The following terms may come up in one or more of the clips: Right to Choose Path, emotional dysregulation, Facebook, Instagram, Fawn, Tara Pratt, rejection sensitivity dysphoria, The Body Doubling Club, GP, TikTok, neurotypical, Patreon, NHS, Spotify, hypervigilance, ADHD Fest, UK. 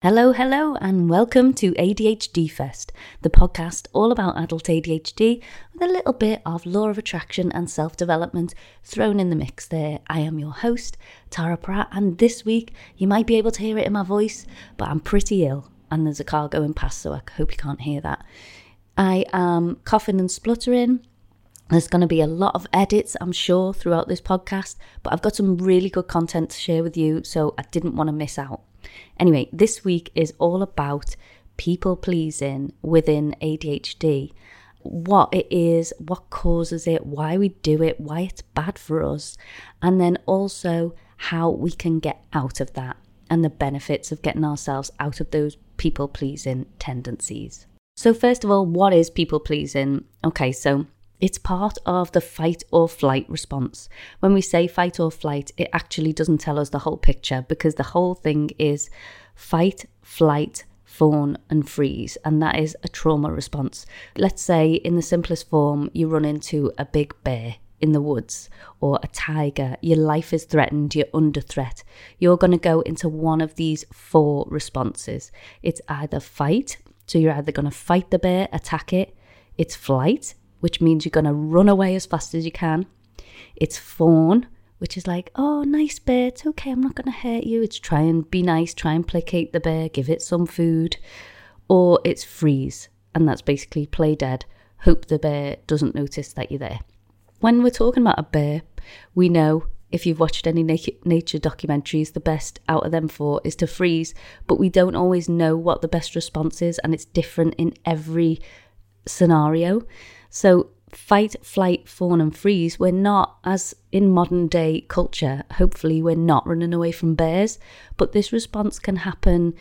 Hello, hello, and welcome to ADHD Fest, the podcast all about adult ADHD with a little bit of law of attraction and self-development thrown in the mix there. I am your host, Tara Pratt, and this week you might be able to hear it in my voice, but I'm pretty ill and there's a car going past, so I hope you can't hear that. I am coughing and spluttering. There's going to be a lot of edits, I'm sure, throughout this podcast, but I've got some really good content to share with you, so I didn't want to miss out. Anyway, this week is all about people pleasing within ADHD, what it is, what causes it, why we do it, why it's bad for us, and then also how we can get out of that and the benefits of getting ourselves out of those people pleasing tendencies. So first of all, what is people pleasing? Okay, so it's part of the fight or flight response. When we say fight or flight, it actually doesn't tell us the whole picture because the whole thing is fight, flight, fawn and freeze, and that is a trauma response. Let's say in the simplest form, you run into a big bear in the woods or a tiger, your life is threatened, you're under threat. You're going to go into one of these four responses. It's either fight, so you're either going to fight the bear, attack it. It's flight, which means you're going to run away as fast as you can. It's fawn, which is like, oh, nice bear, it's okay, I'm not going to hurt you. It's try and be nice, try and placate the bear, give it some food. Or it's freeze, and that's basically play dead, hope the bear doesn't notice that you're there. When we're talking about a bear, we know, if you've watched any nature documentaries, the best out of them four is to freeze, but we don't always know what the best response is, and it's different in every scenario. So fight, flight, fawn and freeze, we're not, as in modern day culture, hopefully we're not running away from bears, but this response can happen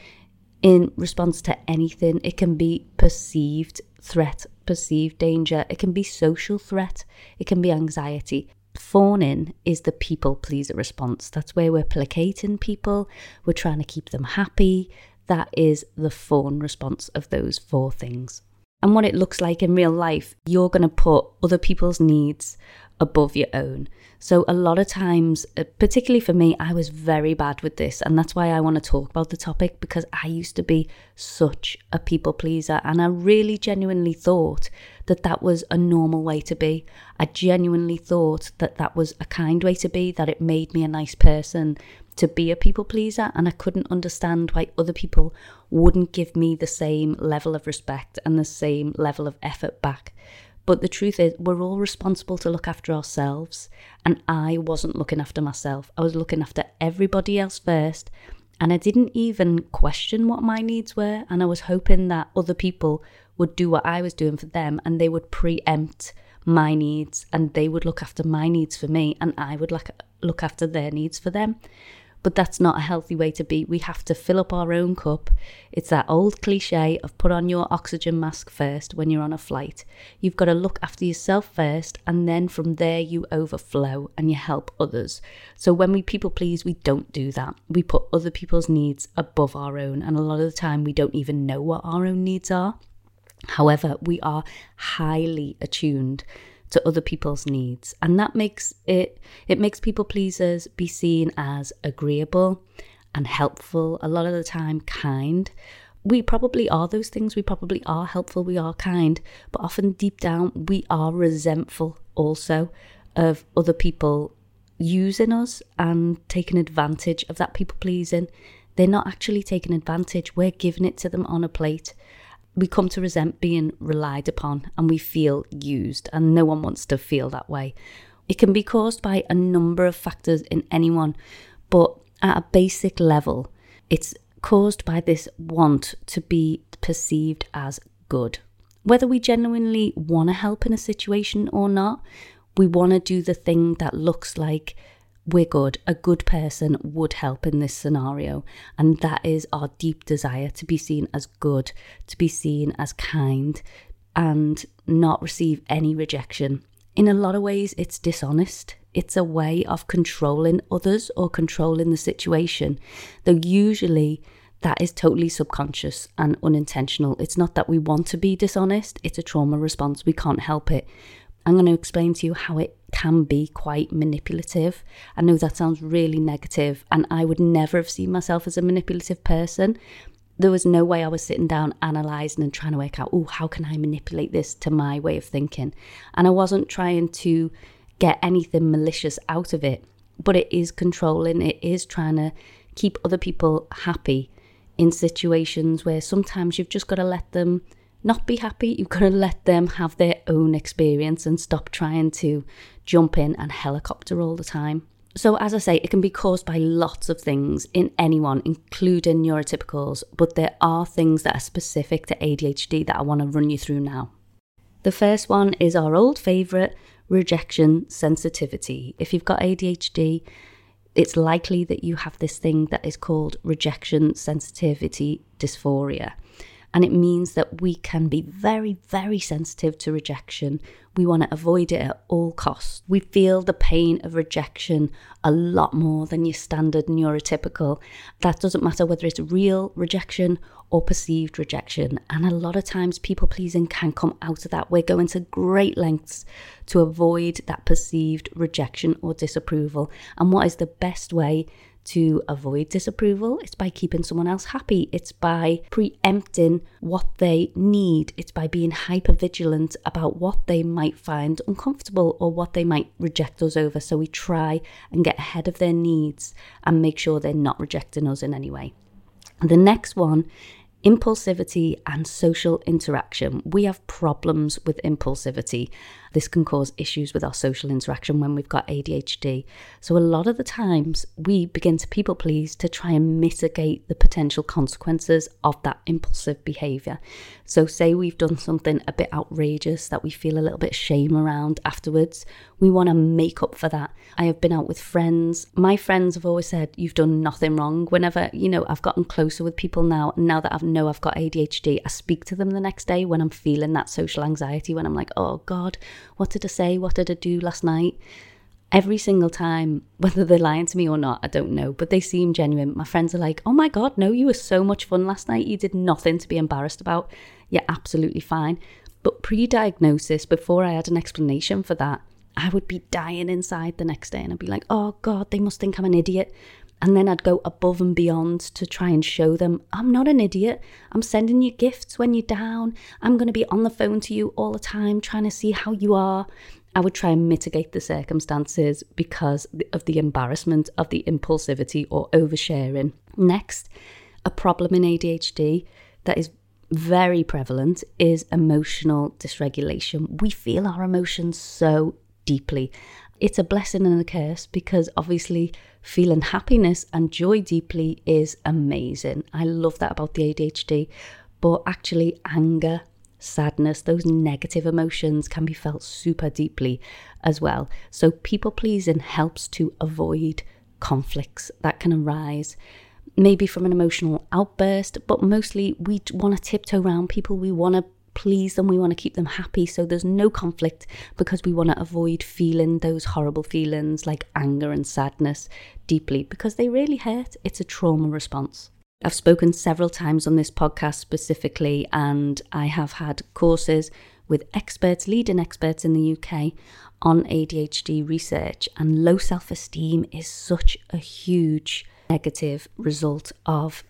in response to anything. It can be perceived threat, perceived danger, it can be social threat, it can be anxiety. Fawning is the people pleaser response. That's where we're placating people, we're trying to keep them happy. That is the fawn response of those four things. And what it looks like in real life, you're going to put other people's needs above your own. So a lot of times, particularly for me, I was very bad with this. And that's why I want to talk about the topic, because I used to be such a people pleaser. And I really genuinely thought that that was a normal way to be. I genuinely thought that that was a kind way to be, that it made me a nice person to be a people pleaser, and I couldn't understand why other people wouldn't give me the same level of respect and the same level of effort back. But the truth is, we're all responsible to look after ourselves, and I wasn't looking after myself. I was looking after everybody else first, and I didn't even question what my needs were, and I was hoping that other people would do what I was doing for them, and they would preempt my needs, and they would look after my needs for me, and I would look after their needs for them. But that's not a healthy way to be. We have to fill up our own cup. It's that old cliche of put on your oxygen mask first when you're on a flight. You've got to look after yourself first, and then from there you overflow and you help others. So when we people please, we don't do that. We put other people's needs above our own, and a lot of the time we don't even know what our own needs are. However, we are highly attuned to other people's needs, and that makes it makes people pleasers be seen as agreeable and helpful, a lot of the time kind. We probably are those things, we probably are helpful, we are kind, but often deep down we are resentful also of other people using us and taking advantage of that people pleasing. They're not actually taking advantage, we're giving it to them on a plate. We come to resent being relied upon, and we feel used, and no one wants to feel that way. It can be caused by a number of factors in anyone, but at a basic level, it's caused by this want to be perceived as good. Whether we genuinely want to help in a situation or not, we want to do the thing that looks like we're good, a good person would help in this scenario, and that is our deep desire to be seen as good, to be seen as kind, and not receive any rejection. In a lot of ways, it's dishonest. It's a way of controlling others or controlling the situation, though usually that is totally subconscious and unintentional. It's not that we want to be dishonest, it's a trauma response, we can't help it. I'm going to explain to you how it can be quite manipulative. I know that sounds really negative, and I would never have seen myself as a manipulative person, there was no way I was sitting down analysing and trying to work out, oh, how can I manipulate this to my way of thinking? And I wasn't trying to get anything malicious out of it, but it is controlling. It is trying to keep other people happy in situations where sometimes you've just got to let them not be happy. You've got to let them have their own experience and stop trying to jump in and helicopter all the time. So as I say, it can be caused by lots of things in anyone, including neurotypicals, but there are things that are specific to ADHD that I want to run you through now. The first one is our old favourite, rejection sensitivity. If you've got ADHD, it's likely that you have this thing that is called rejection sensitivity dysphoria. And it means that we can be very, very sensitive to rejection. We want to avoid it at all costs. We feel the pain of rejection a lot more than your standard neurotypical. That doesn't matter whether it's real rejection or perceived rejection. And a lot of times people pleasing can come out of that. We're going to great lengths to avoid that perceived rejection or disapproval. And what is the best way to avoid disapproval? It's by keeping someone else happy. It's by preempting what they need. It's by being hyper-vigilant about what they might find uncomfortable or what they might reject us over. So we try and get ahead of their needs and make sure they're not rejecting us in any way. And the next one, impulsivity and social interaction. We have problems with impulsivity. This can cause issues with our social interaction when we've got ADHD. So a lot of the times we begin to people please to try and mitigate the potential consequences of that impulsive behaviour. So say we've done something a bit outrageous that we feel a little bit shame around afterwards. We want to make up for that. I have been out with friends. My friends have always said, you've done nothing wrong. Whenever, I've gotten closer with people now that I've got ADHD, I speak to them the next day when I'm feeling that social anxiety, when I'm like, oh God, what did I say? What did I do last night? Every single time, whether they're lying to me or not, I don't know, but they seem genuine. My friends are like, oh my God, no, you were so much fun last night. You did nothing to be embarrassed about. You're absolutely fine. But pre-diagnosis, before I had an explanation for that, I would be dying inside the next day and I'd be like, oh God, they must think I'm an idiot. And then I'd go above and beyond to try and show them, I'm not an idiot. I'm sending you gifts when you're down. I'm going to be on the phone to you all the time, trying to see how you are. I would try and mitigate the circumstances because of the embarrassment of the impulsivity or oversharing. Next, a problem in ADHD that is very prevalent is emotional dysregulation. We feel our emotions so deeply. It's a blessing and a curse because obviously feeling happiness and joy deeply is amazing. I love that about the ADHD, but actually anger, sadness, those negative emotions can be felt super deeply as well. So people pleasing helps to avoid conflicts that can arise maybe from an emotional outburst, but mostly we want to tiptoe around people. We want to please them, we want to keep them happy, so there's no conflict because we want to avoid feeling those horrible feelings like anger and sadness deeply because they really hurt. It's a trauma response. I've spoken several times on this podcast specifically, and I have had courses with experts, leading experts in the UK on ADHD research, and low self-esteem is such a huge negative result of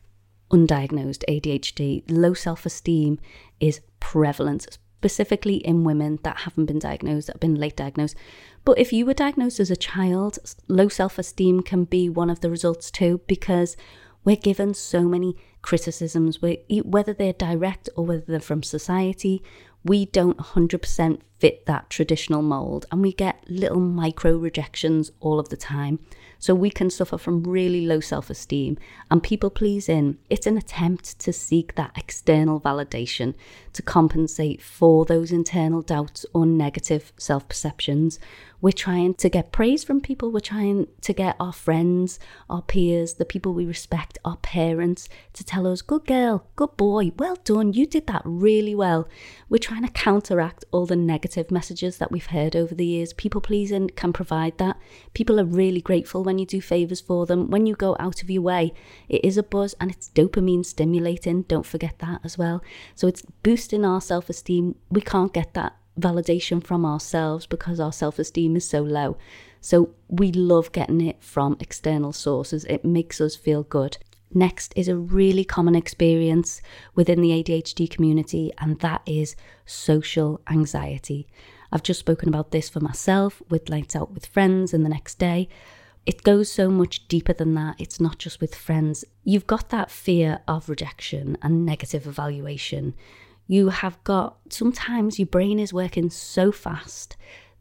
undiagnosed ADHD. Low self-esteem is prevalent, specifically in women that haven't been diagnosed, that have been late diagnosed. But if you were diagnosed as a child, low self-esteem can be one of the results too, because we're given so many criticisms, whether they're direct or whether they're from society. We don't 100% fit that traditional mould, and we get little micro rejections all of the time. So we can suffer from really low self-esteem, and people pleasing, it's an attempt to seek that external validation to compensate for those internal doubts or negative self-perceptions. We're trying to get praise from people. We're trying to get our friends, our peers, the people we respect, our parents to tell us, good girl, good boy, well done, you did that really well. We're trying to counteract all the negative messages that we've heard over the years. People pleasing can provide that. People are really grateful when you do favours for them, when you go out of your way. It is a buzz and it's dopamine stimulating. Don't forget that as well. So it's boosting our self-esteem. We can't get that validation from ourselves because our self-esteem is so low. So we love getting it from external sources. It makes us feel good. Next is a really common experience within the ADHD community, and that is social anxiety. I've just spoken about this for myself with nights out with friends and the next day. It goes so much deeper than that. It's not just with friends. You've got that fear of rejection and negative evaluation. You have got, sometimes your brain is working so fast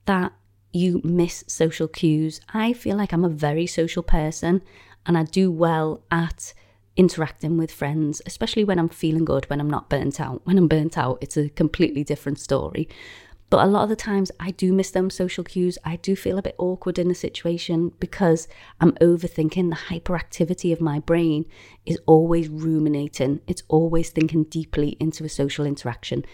that you miss social cues. I feel like I'm a very social person and I do well at interacting with friends, especially when I'm feeling good, when I'm not burnt out. When I'm burnt out, it's a completely different story. But a lot of the times I do miss them social cues. I do feel a bit awkward in a situation because I'm overthinking. The hyperactivity of my brain is always ruminating. It's always thinking deeply into a social interaction.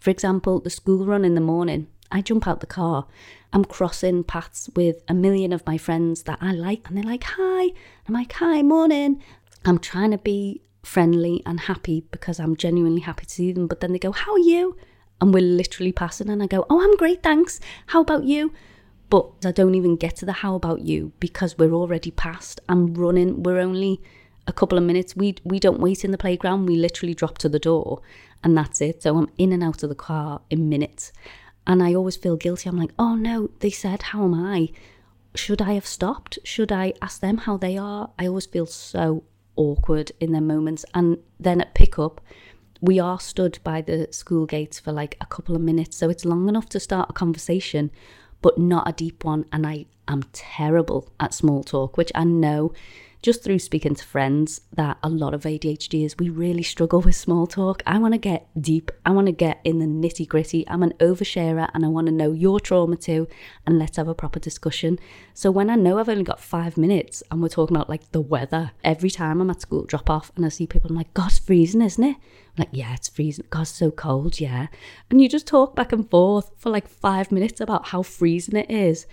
For example, the school run in the morning, I jump out the car. I'm crossing paths with a million of my friends that I like, and they're like, hi. I'm like, hi, morning. I'm trying to be friendly and happy because I'm genuinely happy to see them. But then they go, how are you? And we're literally passing and I go, oh, I'm great, thanks. How about you? But I don't even get to the how about you because we're already past. I'm running. We're only a couple of minutes. We don't wait in the playground. We literally drop to the door and that's it. So I'm in and out of the car in minutes. And I always feel guilty. I'm like, oh no, they said, how am I? Should I have stopped? Should I ask them how they are? I always feel so awkward in their moments. And then at pickup, we are stood by the school gates for like a couple of minutes. So it's long enough to start a conversation, but not a deep one. And I am terrible at small talk, which I know just through speaking to friends that a lot of ADHDers, we really struggle with small talk. I want to get deep. I want to get in the nitty gritty. I'm an oversharer and I want to know your trauma too. And let's have a proper discussion. So when I know I've only got 5 minutes and we're talking about like the weather, every time I'm at school drop off and I see people, I'm like, God, it's freezing, isn't it? I'm like, yeah, it's freezing. God, it's so cold. Yeah. And you just talk back and forth for like 5 minutes about how freezing it is.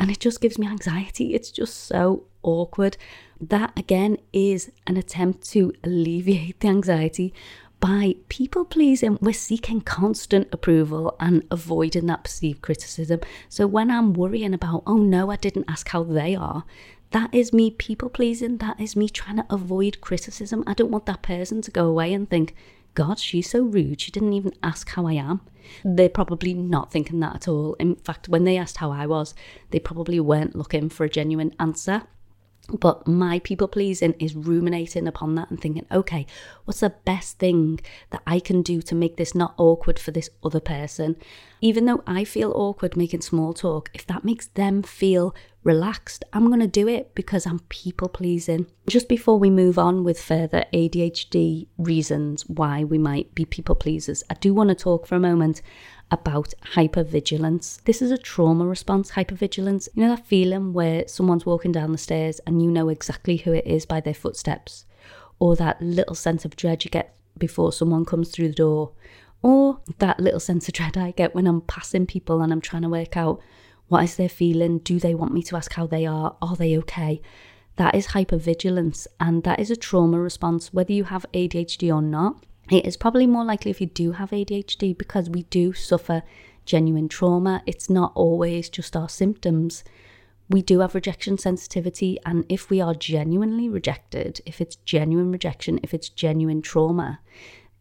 And it just gives me anxiety. It's just so awkward. That again is an attempt to alleviate the anxiety by people pleasing. We're seeking constant approval and avoiding that perceived criticism. So when I'm worrying about, oh no, I didn't ask how they are, that is me people pleasing. That is me trying to avoid criticism. I don't want that person to go away and think, God, she's so rude. She didn't even ask how I am. They're probably not thinking that at all. In fact, when they asked how I was, they probably weren't looking for a genuine answer. But my people pleasing is ruminating upon that and thinking, okay, what's the best thing that I can do to make this not awkward for this other person? Even though I feel awkward making small talk, if that makes them feel relaxed, I'm going to do it because I'm people pleasing. Just before we move on with further ADHD reasons why we might be people pleasers, I do want to talk for a moment about hypervigilance. This is a trauma response, hypervigilance. You know that feeling where someone's walking down the stairs and you know exactly who it is by their footsteps, or that little sense of dread you get before someone comes through the door, or that little sense of dread I get when I'm passing people and I'm trying to work out what is their feeling? Do they want me to ask how they are? Are they okay? That is hypervigilance, and that is a trauma response, whether you have ADHD or not. It is probably more likely if you do have ADHD because we do suffer genuine trauma. It's not always just our symptoms. We do have rejection sensitivity, and if we are genuinely rejected, if it's genuine rejection, if it's genuine trauma,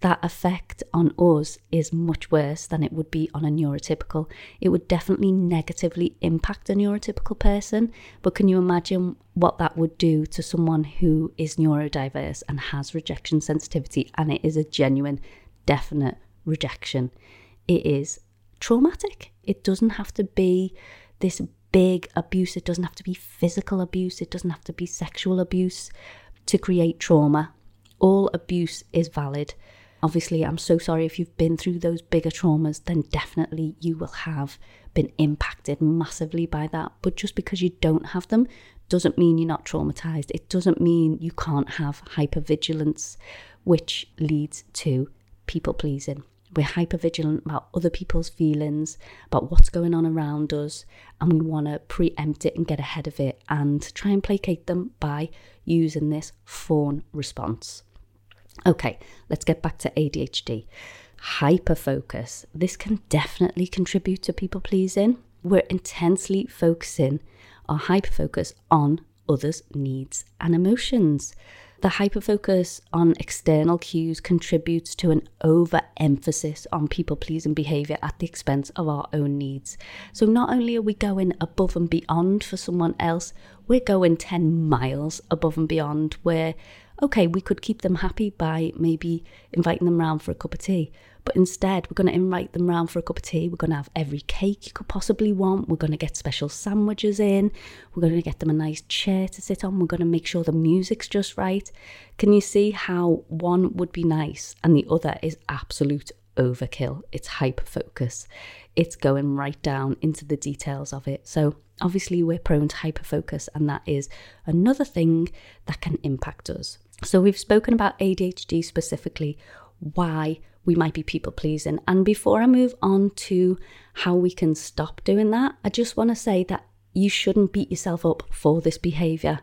that effect on us is much worse than it would be on a neurotypical. It would definitely negatively impact a neurotypical person, but can you imagine what that would do to someone who is neurodiverse and has rejection sensitivity, and it is a genuine, definite rejection? It is traumatic. It doesn't have to be this big abuse. It doesn't have to be physical abuse. It doesn't have to be sexual abuse to create trauma. All abuse is valid. Obviously, I'm so sorry if you've been through those bigger traumas, then definitely you will have been impacted massively by that. But just because you don't have them doesn't mean you're not traumatized. It doesn't mean you can't have hypervigilance, which leads to people pleasing. We're hypervigilant about other people's feelings, about what's going on around us, and we want to preempt it and get ahead of it and try and placate them by using this fawn response. Okay, let's get back to ADHD. Hyperfocus. This can definitely contribute to people pleasing. We're intensely focusing our hyperfocus on others' needs and emotions. The hyperfocus on external cues contributes to an overemphasis on people-pleasing behaviour at the expense of our own needs. So not only are we going above and beyond for someone else, we're going 10 miles above and beyond where, okay, we could keep them happy by maybe inviting them round for a cup of tea. But instead, we're going to invite them round for a cup of tea. We're going to have every cake you could possibly want. We're going to get special sandwiches in. We're going to get them a nice chair to sit on. We're going to make sure the music's just right. Can you see how one would be nice and the other is absolute overkill? It's hyperfocus. It's going right down into the details of it. So obviously, we're prone to hyperfocus, and that is another thing that can impact us. So we've spoken about ADHD specifically, why we might be people pleasing. And before I move on to how we can stop doing that, I just want to say that you shouldn't beat yourself up for this behavior.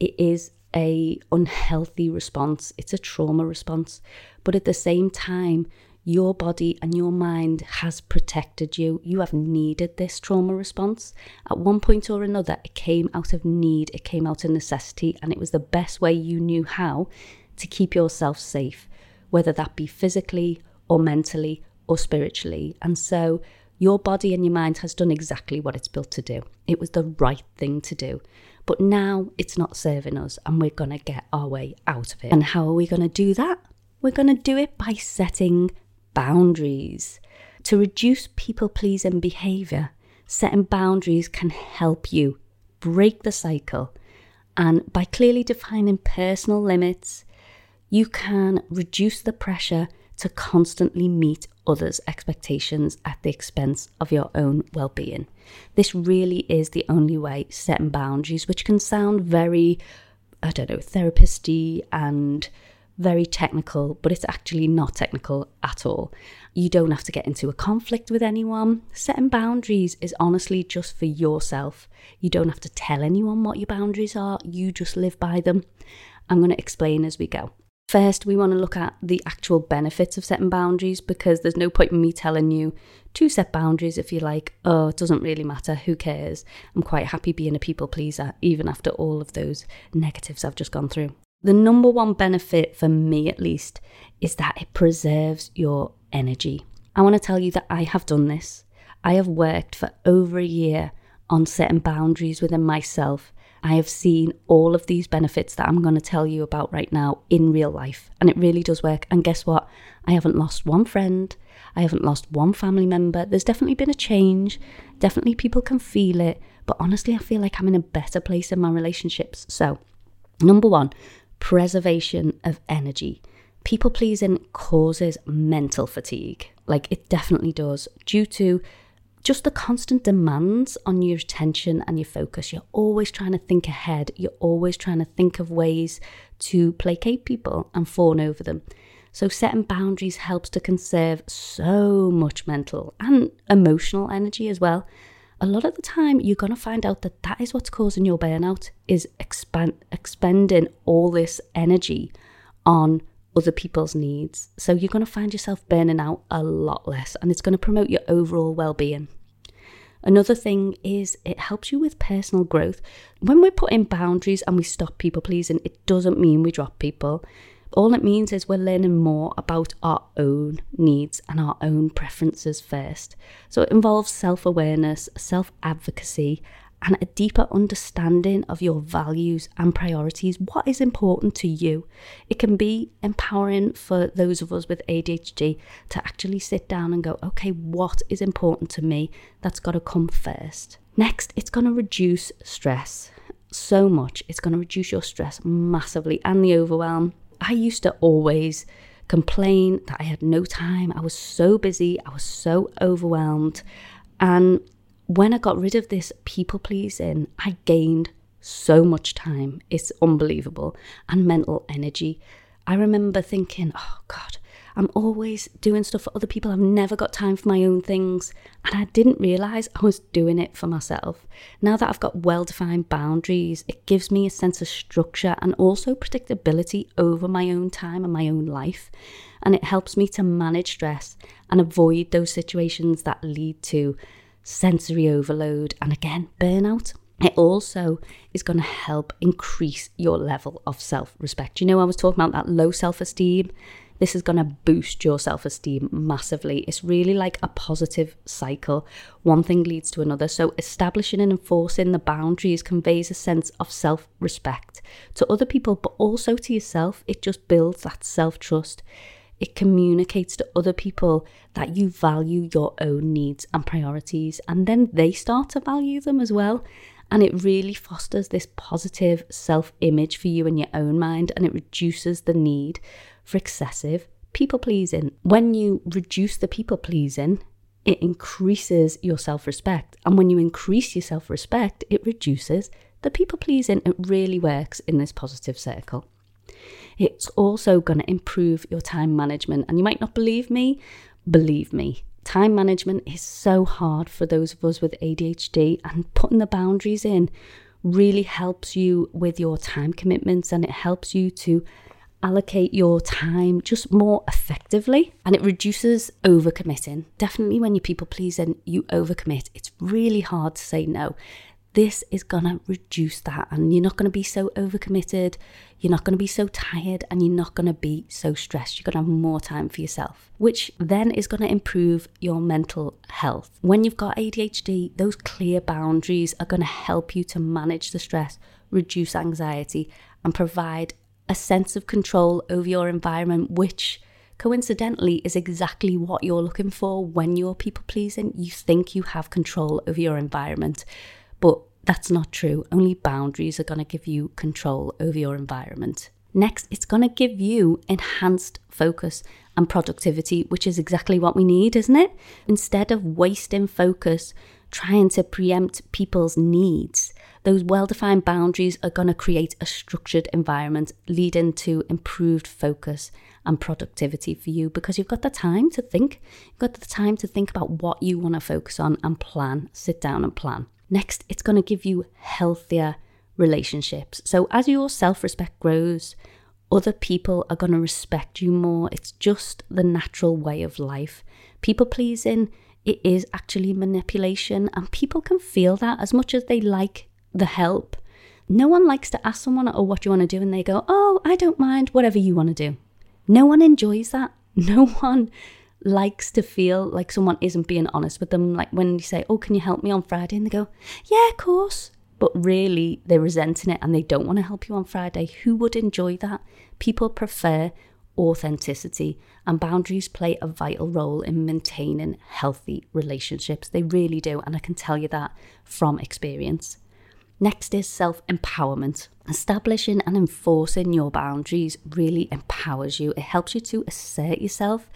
It is an unhealthy response. It's a trauma response. But at the same time, your body and your mind has protected you. You have needed this trauma response. At one point or another, it came out of need, it came out of necessity, and it was the best way you knew how to keep yourself safe, whether that be physically or mentally or spiritually. And so your body and your mind has done exactly what it's built to do. It was the right thing to do. But now it's not serving us and we're going to get our way out of it. And how are we going to do that? We're going to do it by setting boundaries. To reduce people-pleasing behaviour, setting boundaries can help you break the cycle. And by clearly defining personal limits, you can reduce the pressure to constantly meet others' expectations at the expense of your own well-being. This really is the only way, setting boundaries, which can sound very, therapist-y and very technical, but it's actually not technical at all. You don't have to get into a conflict with anyone. Setting boundaries is honestly just for yourself. You don't have to tell anyone what your boundaries are. You just live by them. I'm going to explain as we go. First, we want to look at the actual benefits of setting boundaries, because there's no point in me telling you to set boundaries if you're like, oh, it doesn't really matter, who cares? I'm quite happy being a people pleaser, even after all of those negatives I've just gone through. The number one benefit, for me at least, is that it preserves your energy. I want to tell you that I have done this. I have worked for over a year on setting boundaries within myself. I have seen all of these benefits that I'm going to tell you about right now in real life, and it really does work. And guess what? I haven't lost one friend. I haven't lost one family member. There's definitely been a change. Definitely people can feel it. But honestly, I feel like I'm in a better place in my relationships. So, number one, preservation of energy. People pleasing causes mental fatigue, like it definitely does, due to just the constant demands on your attention and your focus. You're always trying to think ahead. You're always trying to think of ways to placate people and fawn over them. So setting boundaries helps to conserve so much mental and emotional energy as well. A lot of the time, you're going to find out that that is what's causing your burnout, is expending all this energy on other people's needs. So you're going to find yourself burning out a lot less, and it's going to promote your overall well-being. Another thing is it helps you with personal growth. When we're putting boundaries and we stop people-pleasing, it doesn't mean we drop people. All it means is we're learning more about our own needs and our own preferences first. So it involves self-awareness, self-advocacy, and a deeper understanding of your values and priorities, what is important to you. It can be empowering for those of us with ADHD to actually sit down and go, okay, what is important to me? That's got to come first. Next, it's going to reduce stress so much. It's going to reduce your stress massively and the overwhelm. I used to always complain that I had no time. I was so busy. I was so overwhelmed. And when I got rid of this people-pleasing, I gained so much time. It's unbelievable. And mental energy. I remember thinking, oh God, I'm always doing stuff for other people. I've never got time for my own things. And I didn't realise I was doing it for myself. Now that I've got well-defined boundaries, it gives me a sense of structure and also predictability over my own time and my own life. And it helps me to manage stress and avoid those situations that lead to sensory overload and, again, burnout. It also is going to help increase your level of self-respect. You know, I was talking about that low self-esteem. This is going to boost your self-esteem massively. It's really like a positive cycle. One thing leads to another. So establishing and enforcing the boundaries conveys a sense of self-respect to other people, but also to yourself. It just builds that self-trust. It communicates to other people that you value your own needs and priorities, and then they start to value them as well. And it really fosters this positive self-image for you in your own mind, and it reduces the need for excessive people-pleasing. When you reduce the people-pleasing, it increases your self-respect. And when you increase your self-respect, it reduces the people-pleasing. It really works in this positive circle. It's also going to improve your time management. And you might not believe me, believe me. Time management is so hard for those of us with ADHD, and putting the boundaries in really helps you with your time commitments, and it helps you to allocate your time just more effectively, and it reduces overcommitting. Definitely when you're people pleasing, you overcommit. It's really hard to say no. This is going to reduce that, and you're not going to be so overcommitted, you're not going to be so tired, and you're not going to be so stressed. You're going to have more time for yourself, which then is going to improve your mental health. When you've got ADHD, those clear boundaries are going to help you to manage the stress, reduce anxiety, and provide a sense of control over your environment, which coincidentally is exactly what you're looking for when you're people pleasing. You think you have control over your environment. But that's not true. Only boundaries are going to give you control over your environment. Next, it's going to give you enhanced focus and productivity, which is exactly what we need, isn't it? Instead of wasting focus trying to preempt people's needs, those well-defined boundaries are going to create a structured environment, leading to improved focus and productivity for you, because you've got the time to think. You've got the time to think about what you want to focus on and plan. Sit down and plan. Next, it's going to give you healthier relationships. So as your self-respect grows, other people are going to respect you more. It's just the natural way of life. People-pleasing, it is actually manipulation, and people can feel that as much as they like the help. No one likes to ask someone, oh, what do you want to do? And they go, oh, I don't mind, whatever you want to do. No one enjoys that. No one likes to feel like someone isn't being honest with them. Like when you say, oh, can you help me on Friday? And they go, yeah, of course. But really, they're resenting it and they don't want to help you on Friday. Who would enjoy that? People prefer authenticity, and boundaries play a vital role in maintaining healthy relationships. They really do. And I can tell you that from experience. Next is self-empowerment. Establishing and enforcing your boundaries really empowers you. It helps you to assert yourself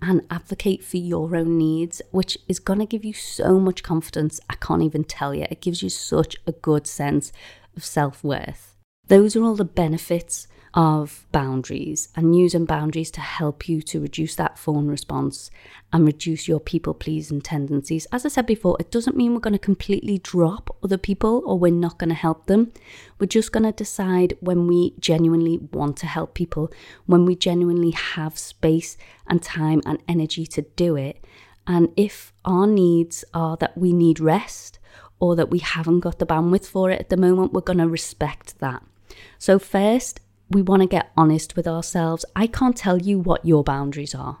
and advocate for your own needs, which is going to give you so much confidence. I can't even tell you. It gives you such a good sense of self-worth. Those are all the benefits of boundaries, and using boundaries to help you to reduce that fawn response and reduce your people-pleasing tendencies. As I said before, it doesn't mean we're going to completely drop other people or we're not going to help them. We're just going to decide when we genuinely want to help people, when we genuinely have space and time and energy to do it. And if our needs are that we need rest or that we haven't got the bandwidth for it at the moment, we're going to respect that. So first, we want to get honest with ourselves. I can't tell you what your boundaries are.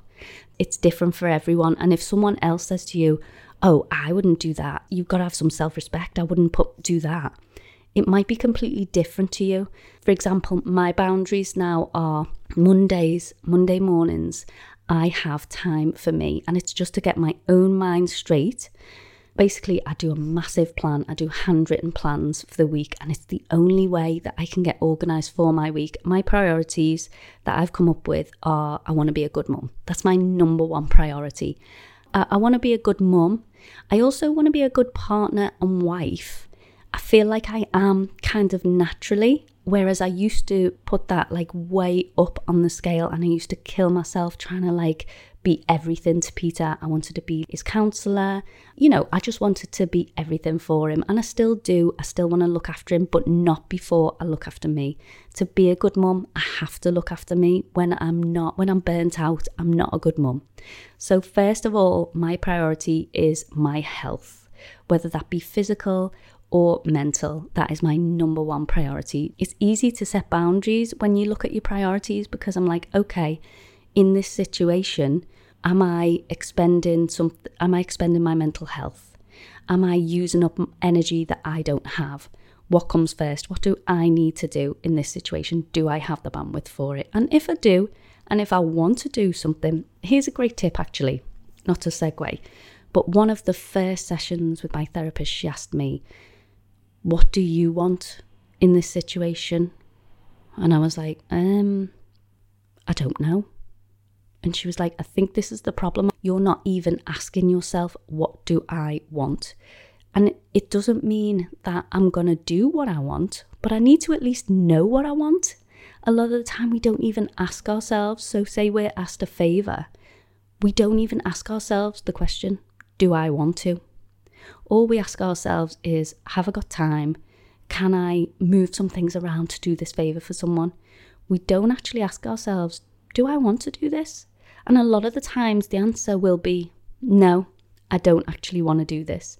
It's different for everyone. And if someone else says to you, oh, I wouldn't do that, you've got to have some self-respect. I wouldn't do that. It might be completely different to you. For example, my boundaries now are Monday mornings, I have time for me. And it's just to get my own mind straight. Basically, I do a massive plan. I do handwritten plans for the week, and it's the only way that I can get organised for my week. My priorities that I've come up with are, I want to be a good mum. That's my number one priority. I want to be a good mum. I also want to be a good partner and wife. I feel like I am kind of naturally, whereas I used to put that like way up on the scale, and I used to kill myself trying to like be everything to Peter. I wanted to be his counsellor. You know, I just wanted to be everything for him, and I still do. I still want to look after him, but not before I look after me. To be a good mum, I have to look after me. When I'm burnt out, I'm not a good mum. So first of all, my priority is my health, whether that be physical or mental. That is my number one priority. It's easy to set boundaries when you look at your priorities, because I'm like, okay, in this situation, am I expending my mental health? Am I using up energy that I don't have? What comes first? What do I need to do in this situation? Do I have the bandwidth for it? And if I do, and if I want to do something, here's a great tip actually, not a segue, but one of the first sessions with my therapist, she asked me, what do you want in this situation? And I was like, I don't know. And she was like, I think this is the problem. You're not even asking yourself, what do I want? And it doesn't mean that I'm going to do what I want, but I need to at least know what I want. A lot of the time we don't even ask ourselves. So say we're asked a favor. We don't even ask ourselves the question, do I want to? All we ask ourselves is, have I got time? Can I move some things around to do this favor for someone? We don't actually ask ourselves, do I want to do this? And a lot of the times the answer will be, no, I don't actually want to do this.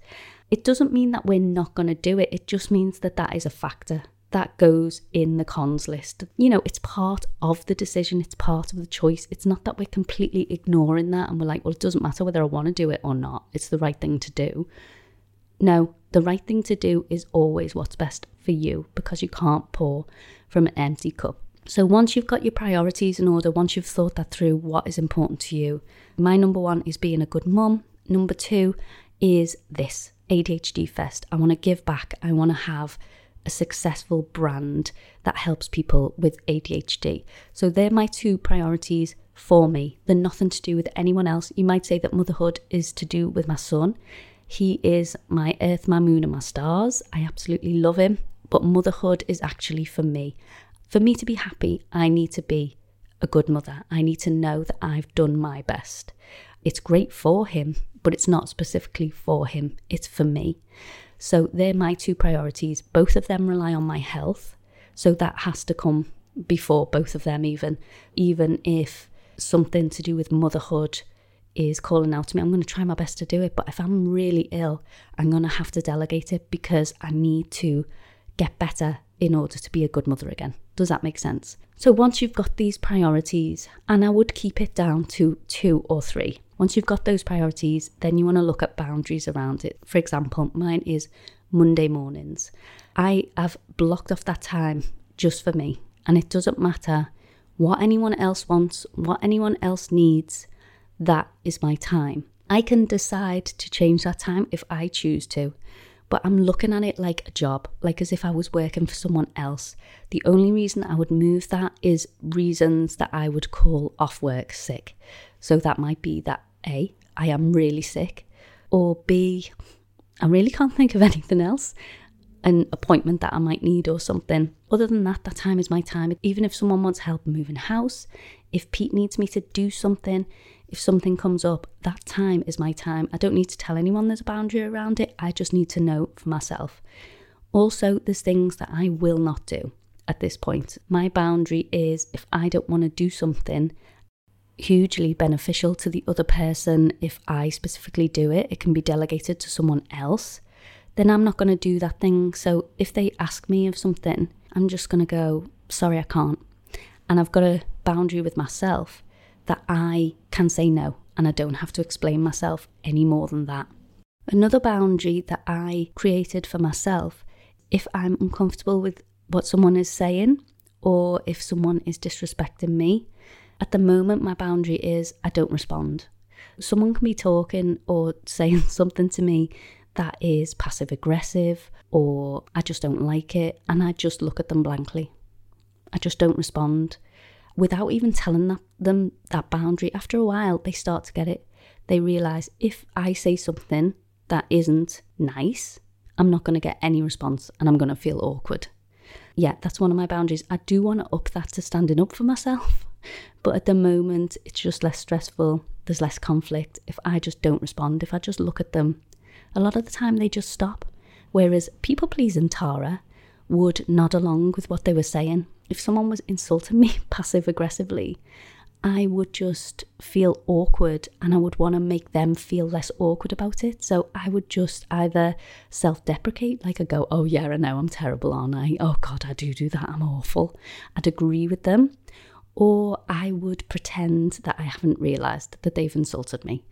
It doesn't mean that we're not going to do it. It just means that that is a factor that goes in the cons list. You know, it's part of the decision. It's part of the choice. It's not that we're completely ignoring that and we're like, well, it doesn't matter whether I want to do it or not. It's the right thing to do. No, the right thing to do is always what's best for you, because you can't pour from an empty cup. So once you've got your priorities in order, once you've thought that through, what is important to you? My number one is being a good mum. Number two is this. ADHD Fest. I want to give back. I want to have a successful brand that helps people with ADHD. So they're my two priorities for me. They're nothing to do with anyone else. You might say that motherhood is to do with my son. He is my earth, my moon, and my stars. I absolutely love him. But motherhood is actually for me. For me to be happy, I need to be a good mother. I need to know that I've done my best. It's great for him, but it's not specifically for him, it's for me. So they're my two priorities. Both of them rely on my health. So that has to come before both of them even if something to do with motherhood is calling out to me, I'm going to try my best to do it. But if I'm really ill, I'm going to have to delegate it because I need to get better in order to be a good mother again. Does that make sense? So once you've got these priorities, and I would keep it down to two or three. Once you've got those priorities, then you want to look at boundaries around it. For example, mine is Monday mornings. I have blocked off that time just for me, and it doesn't matter what anyone else wants, what anyone else needs. That is my time. I can decide to change that time if I choose to, but I'm looking at it like a job, like as if I was working for someone else. The only reason I would move that is reasons that I would call off work sick. So that might be that A, I am really sick, or B, I really can't think of anything else, an appointment that I might need or something. Other than that, that time is my time. Even if someone wants help moving house, if Pete needs me to do something, if something comes up, that time is my time. I don't need to tell anyone there's a boundary around it. I just need to know for myself. Also, there's things that I will not do at this point. My boundary is if I don't want to do something hugely beneficial to the other person, if I specifically do it, it can be delegated to someone else, then I'm not going to do that thing. So if they ask me of something, I'm just going to go, sorry, I can't. And I've got a boundary with myself that I can say no, and I don't have to explain myself any more than that. Another boundary that I created for myself, if I'm uncomfortable with what someone is saying, or if someone is disrespecting me, at the moment my boundary is I don't respond. Someone can be talking or saying something to me that is passive aggressive, or I just don't like it, and I just look at them blankly. I just don't respond. Without even telling them that boundary, after a while, they start to get it. They realise if I say something that isn't nice, I'm not going to get any response and I'm going to feel awkward. Yeah, that's one of my boundaries. I do want to up that to standing up for myself, but at the moment, it's just less stressful. There's less conflict. If I just don't respond, if I just look at them, a lot of the time they just stop. Whereas people-pleasing Tara would nod along with what they were saying. If someone was insulting me passive aggressively, I would just feel awkward and I would want to make them feel less awkward about it. So I would just either self-deprecate, like I go, oh yeah, I know, I'm terrible, aren't I? Oh God, I do that, I'm awful. I'd agree with them. Or I would pretend that I haven't realised that they've insulted me,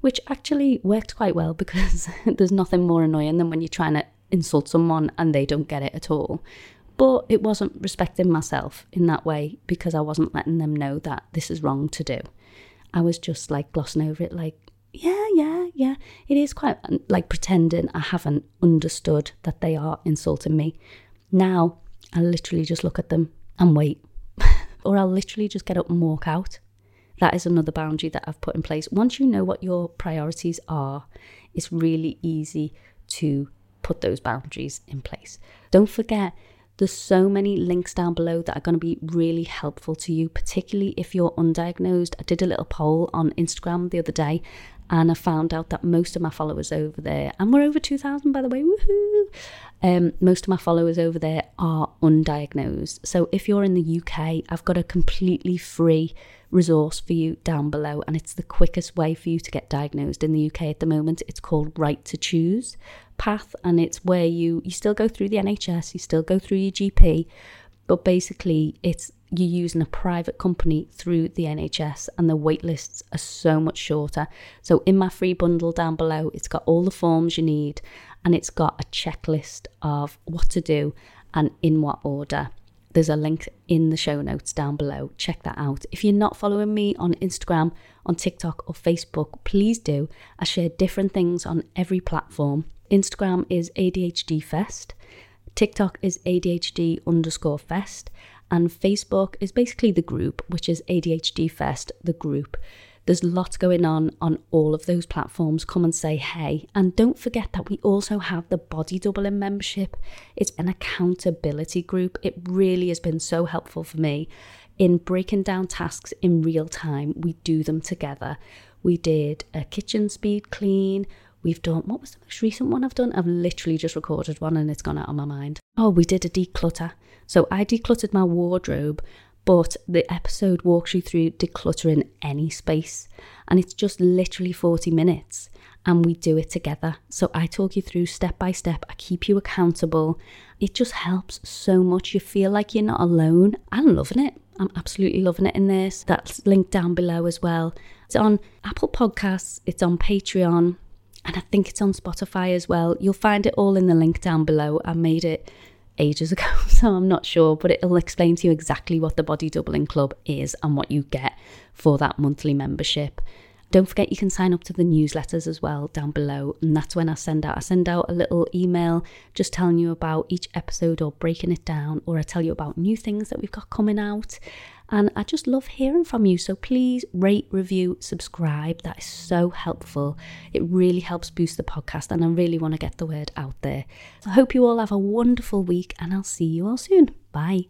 which actually worked quite well because there's nothing more annoying than when you're trying to insult someone and they don't get it at all. But it wasn't respecting myself in that way because I wasn't letting them know that this is wrong to do. I was just like glossing over it like, yeah. It is quite like pretending I haven't understood that they are insulting me. Now I literally just look at them and wait. Or I'll literally just get up and walk out. That is another boundary that I've put in place. Once you know what your priorities are, it's really easy to put those boundaries in place. Don't forget, there's so many links down below that are going to be really helpful to you, particularly if you're undiagnosed. I did a little poll on Instagram the other day and I found out that most of my followers over there, and we're over 2,000 by the way, woohoo! Most of my followers over there are undiagnosed. So if you're in the UK, I've got a completely free resource for you down below, and it's the quickest way for you to get diagnosed in the UK at the moment. It's called Right to Choose Path, and it's where you still go through the NHS, you still go through your GP, but basically it's you're using a private company through the NHS, and the wait lists are so much shorter. So in my free bundle down below, it's got all the forms you need, and it's got a checklist of what to do and in what order. There's a link in the show notes down below. Check that out. If you're not following me on Instagram, on TikTok or Facebook, please do. I share different things on every platform. Instagram is ADHD Fest. TikTok is ADHD_Fest. And Facebook is basically the group, which is ADHD Fest, the group. There's lots going on all of those platforms. Come and say hey. And don't forget that we also have the Body Doubling membership. It's an accountability group. It really has been so helpful for me in breaking down tasks in real time. We do them together. We did a kitchen speed clean. We've done, what was the most recent one I've done? I've literally just recorded one and it's gone out of my mind. Oh, we did a declutter. So I decluttered my wardrobe, but the episode walks you through decluttering any space, and it's just literally 40 minutes and we do it together. So I talk you through step by step. I keep you accountable. It just helps so much. You feel like you're not alone. I'm loving it. I'm absolutely loving it in this. That's linked down below as well. It's on Apple Podcasts. It's on Patreon. And I think it's on Spotify as well. You'll find it all in the link down below. I made it ages ago, so I'm not sure, but it'll explain to you exactly what the Body Doubling Club is and what you get for that monthly membership. Don't forget you can sign up to the newsletters as well down below, and that's when I send out a little email just telling you about each episode or breaking it down, or I tell you about new things that we've got coming out. And I just love hearing from you. So please rate, review, subscribe. That is so helpful. It really helps boost the podcast, and I really want to get the word out there. So I hope you all have a wonderful week, and I'll see you all soon. Bye.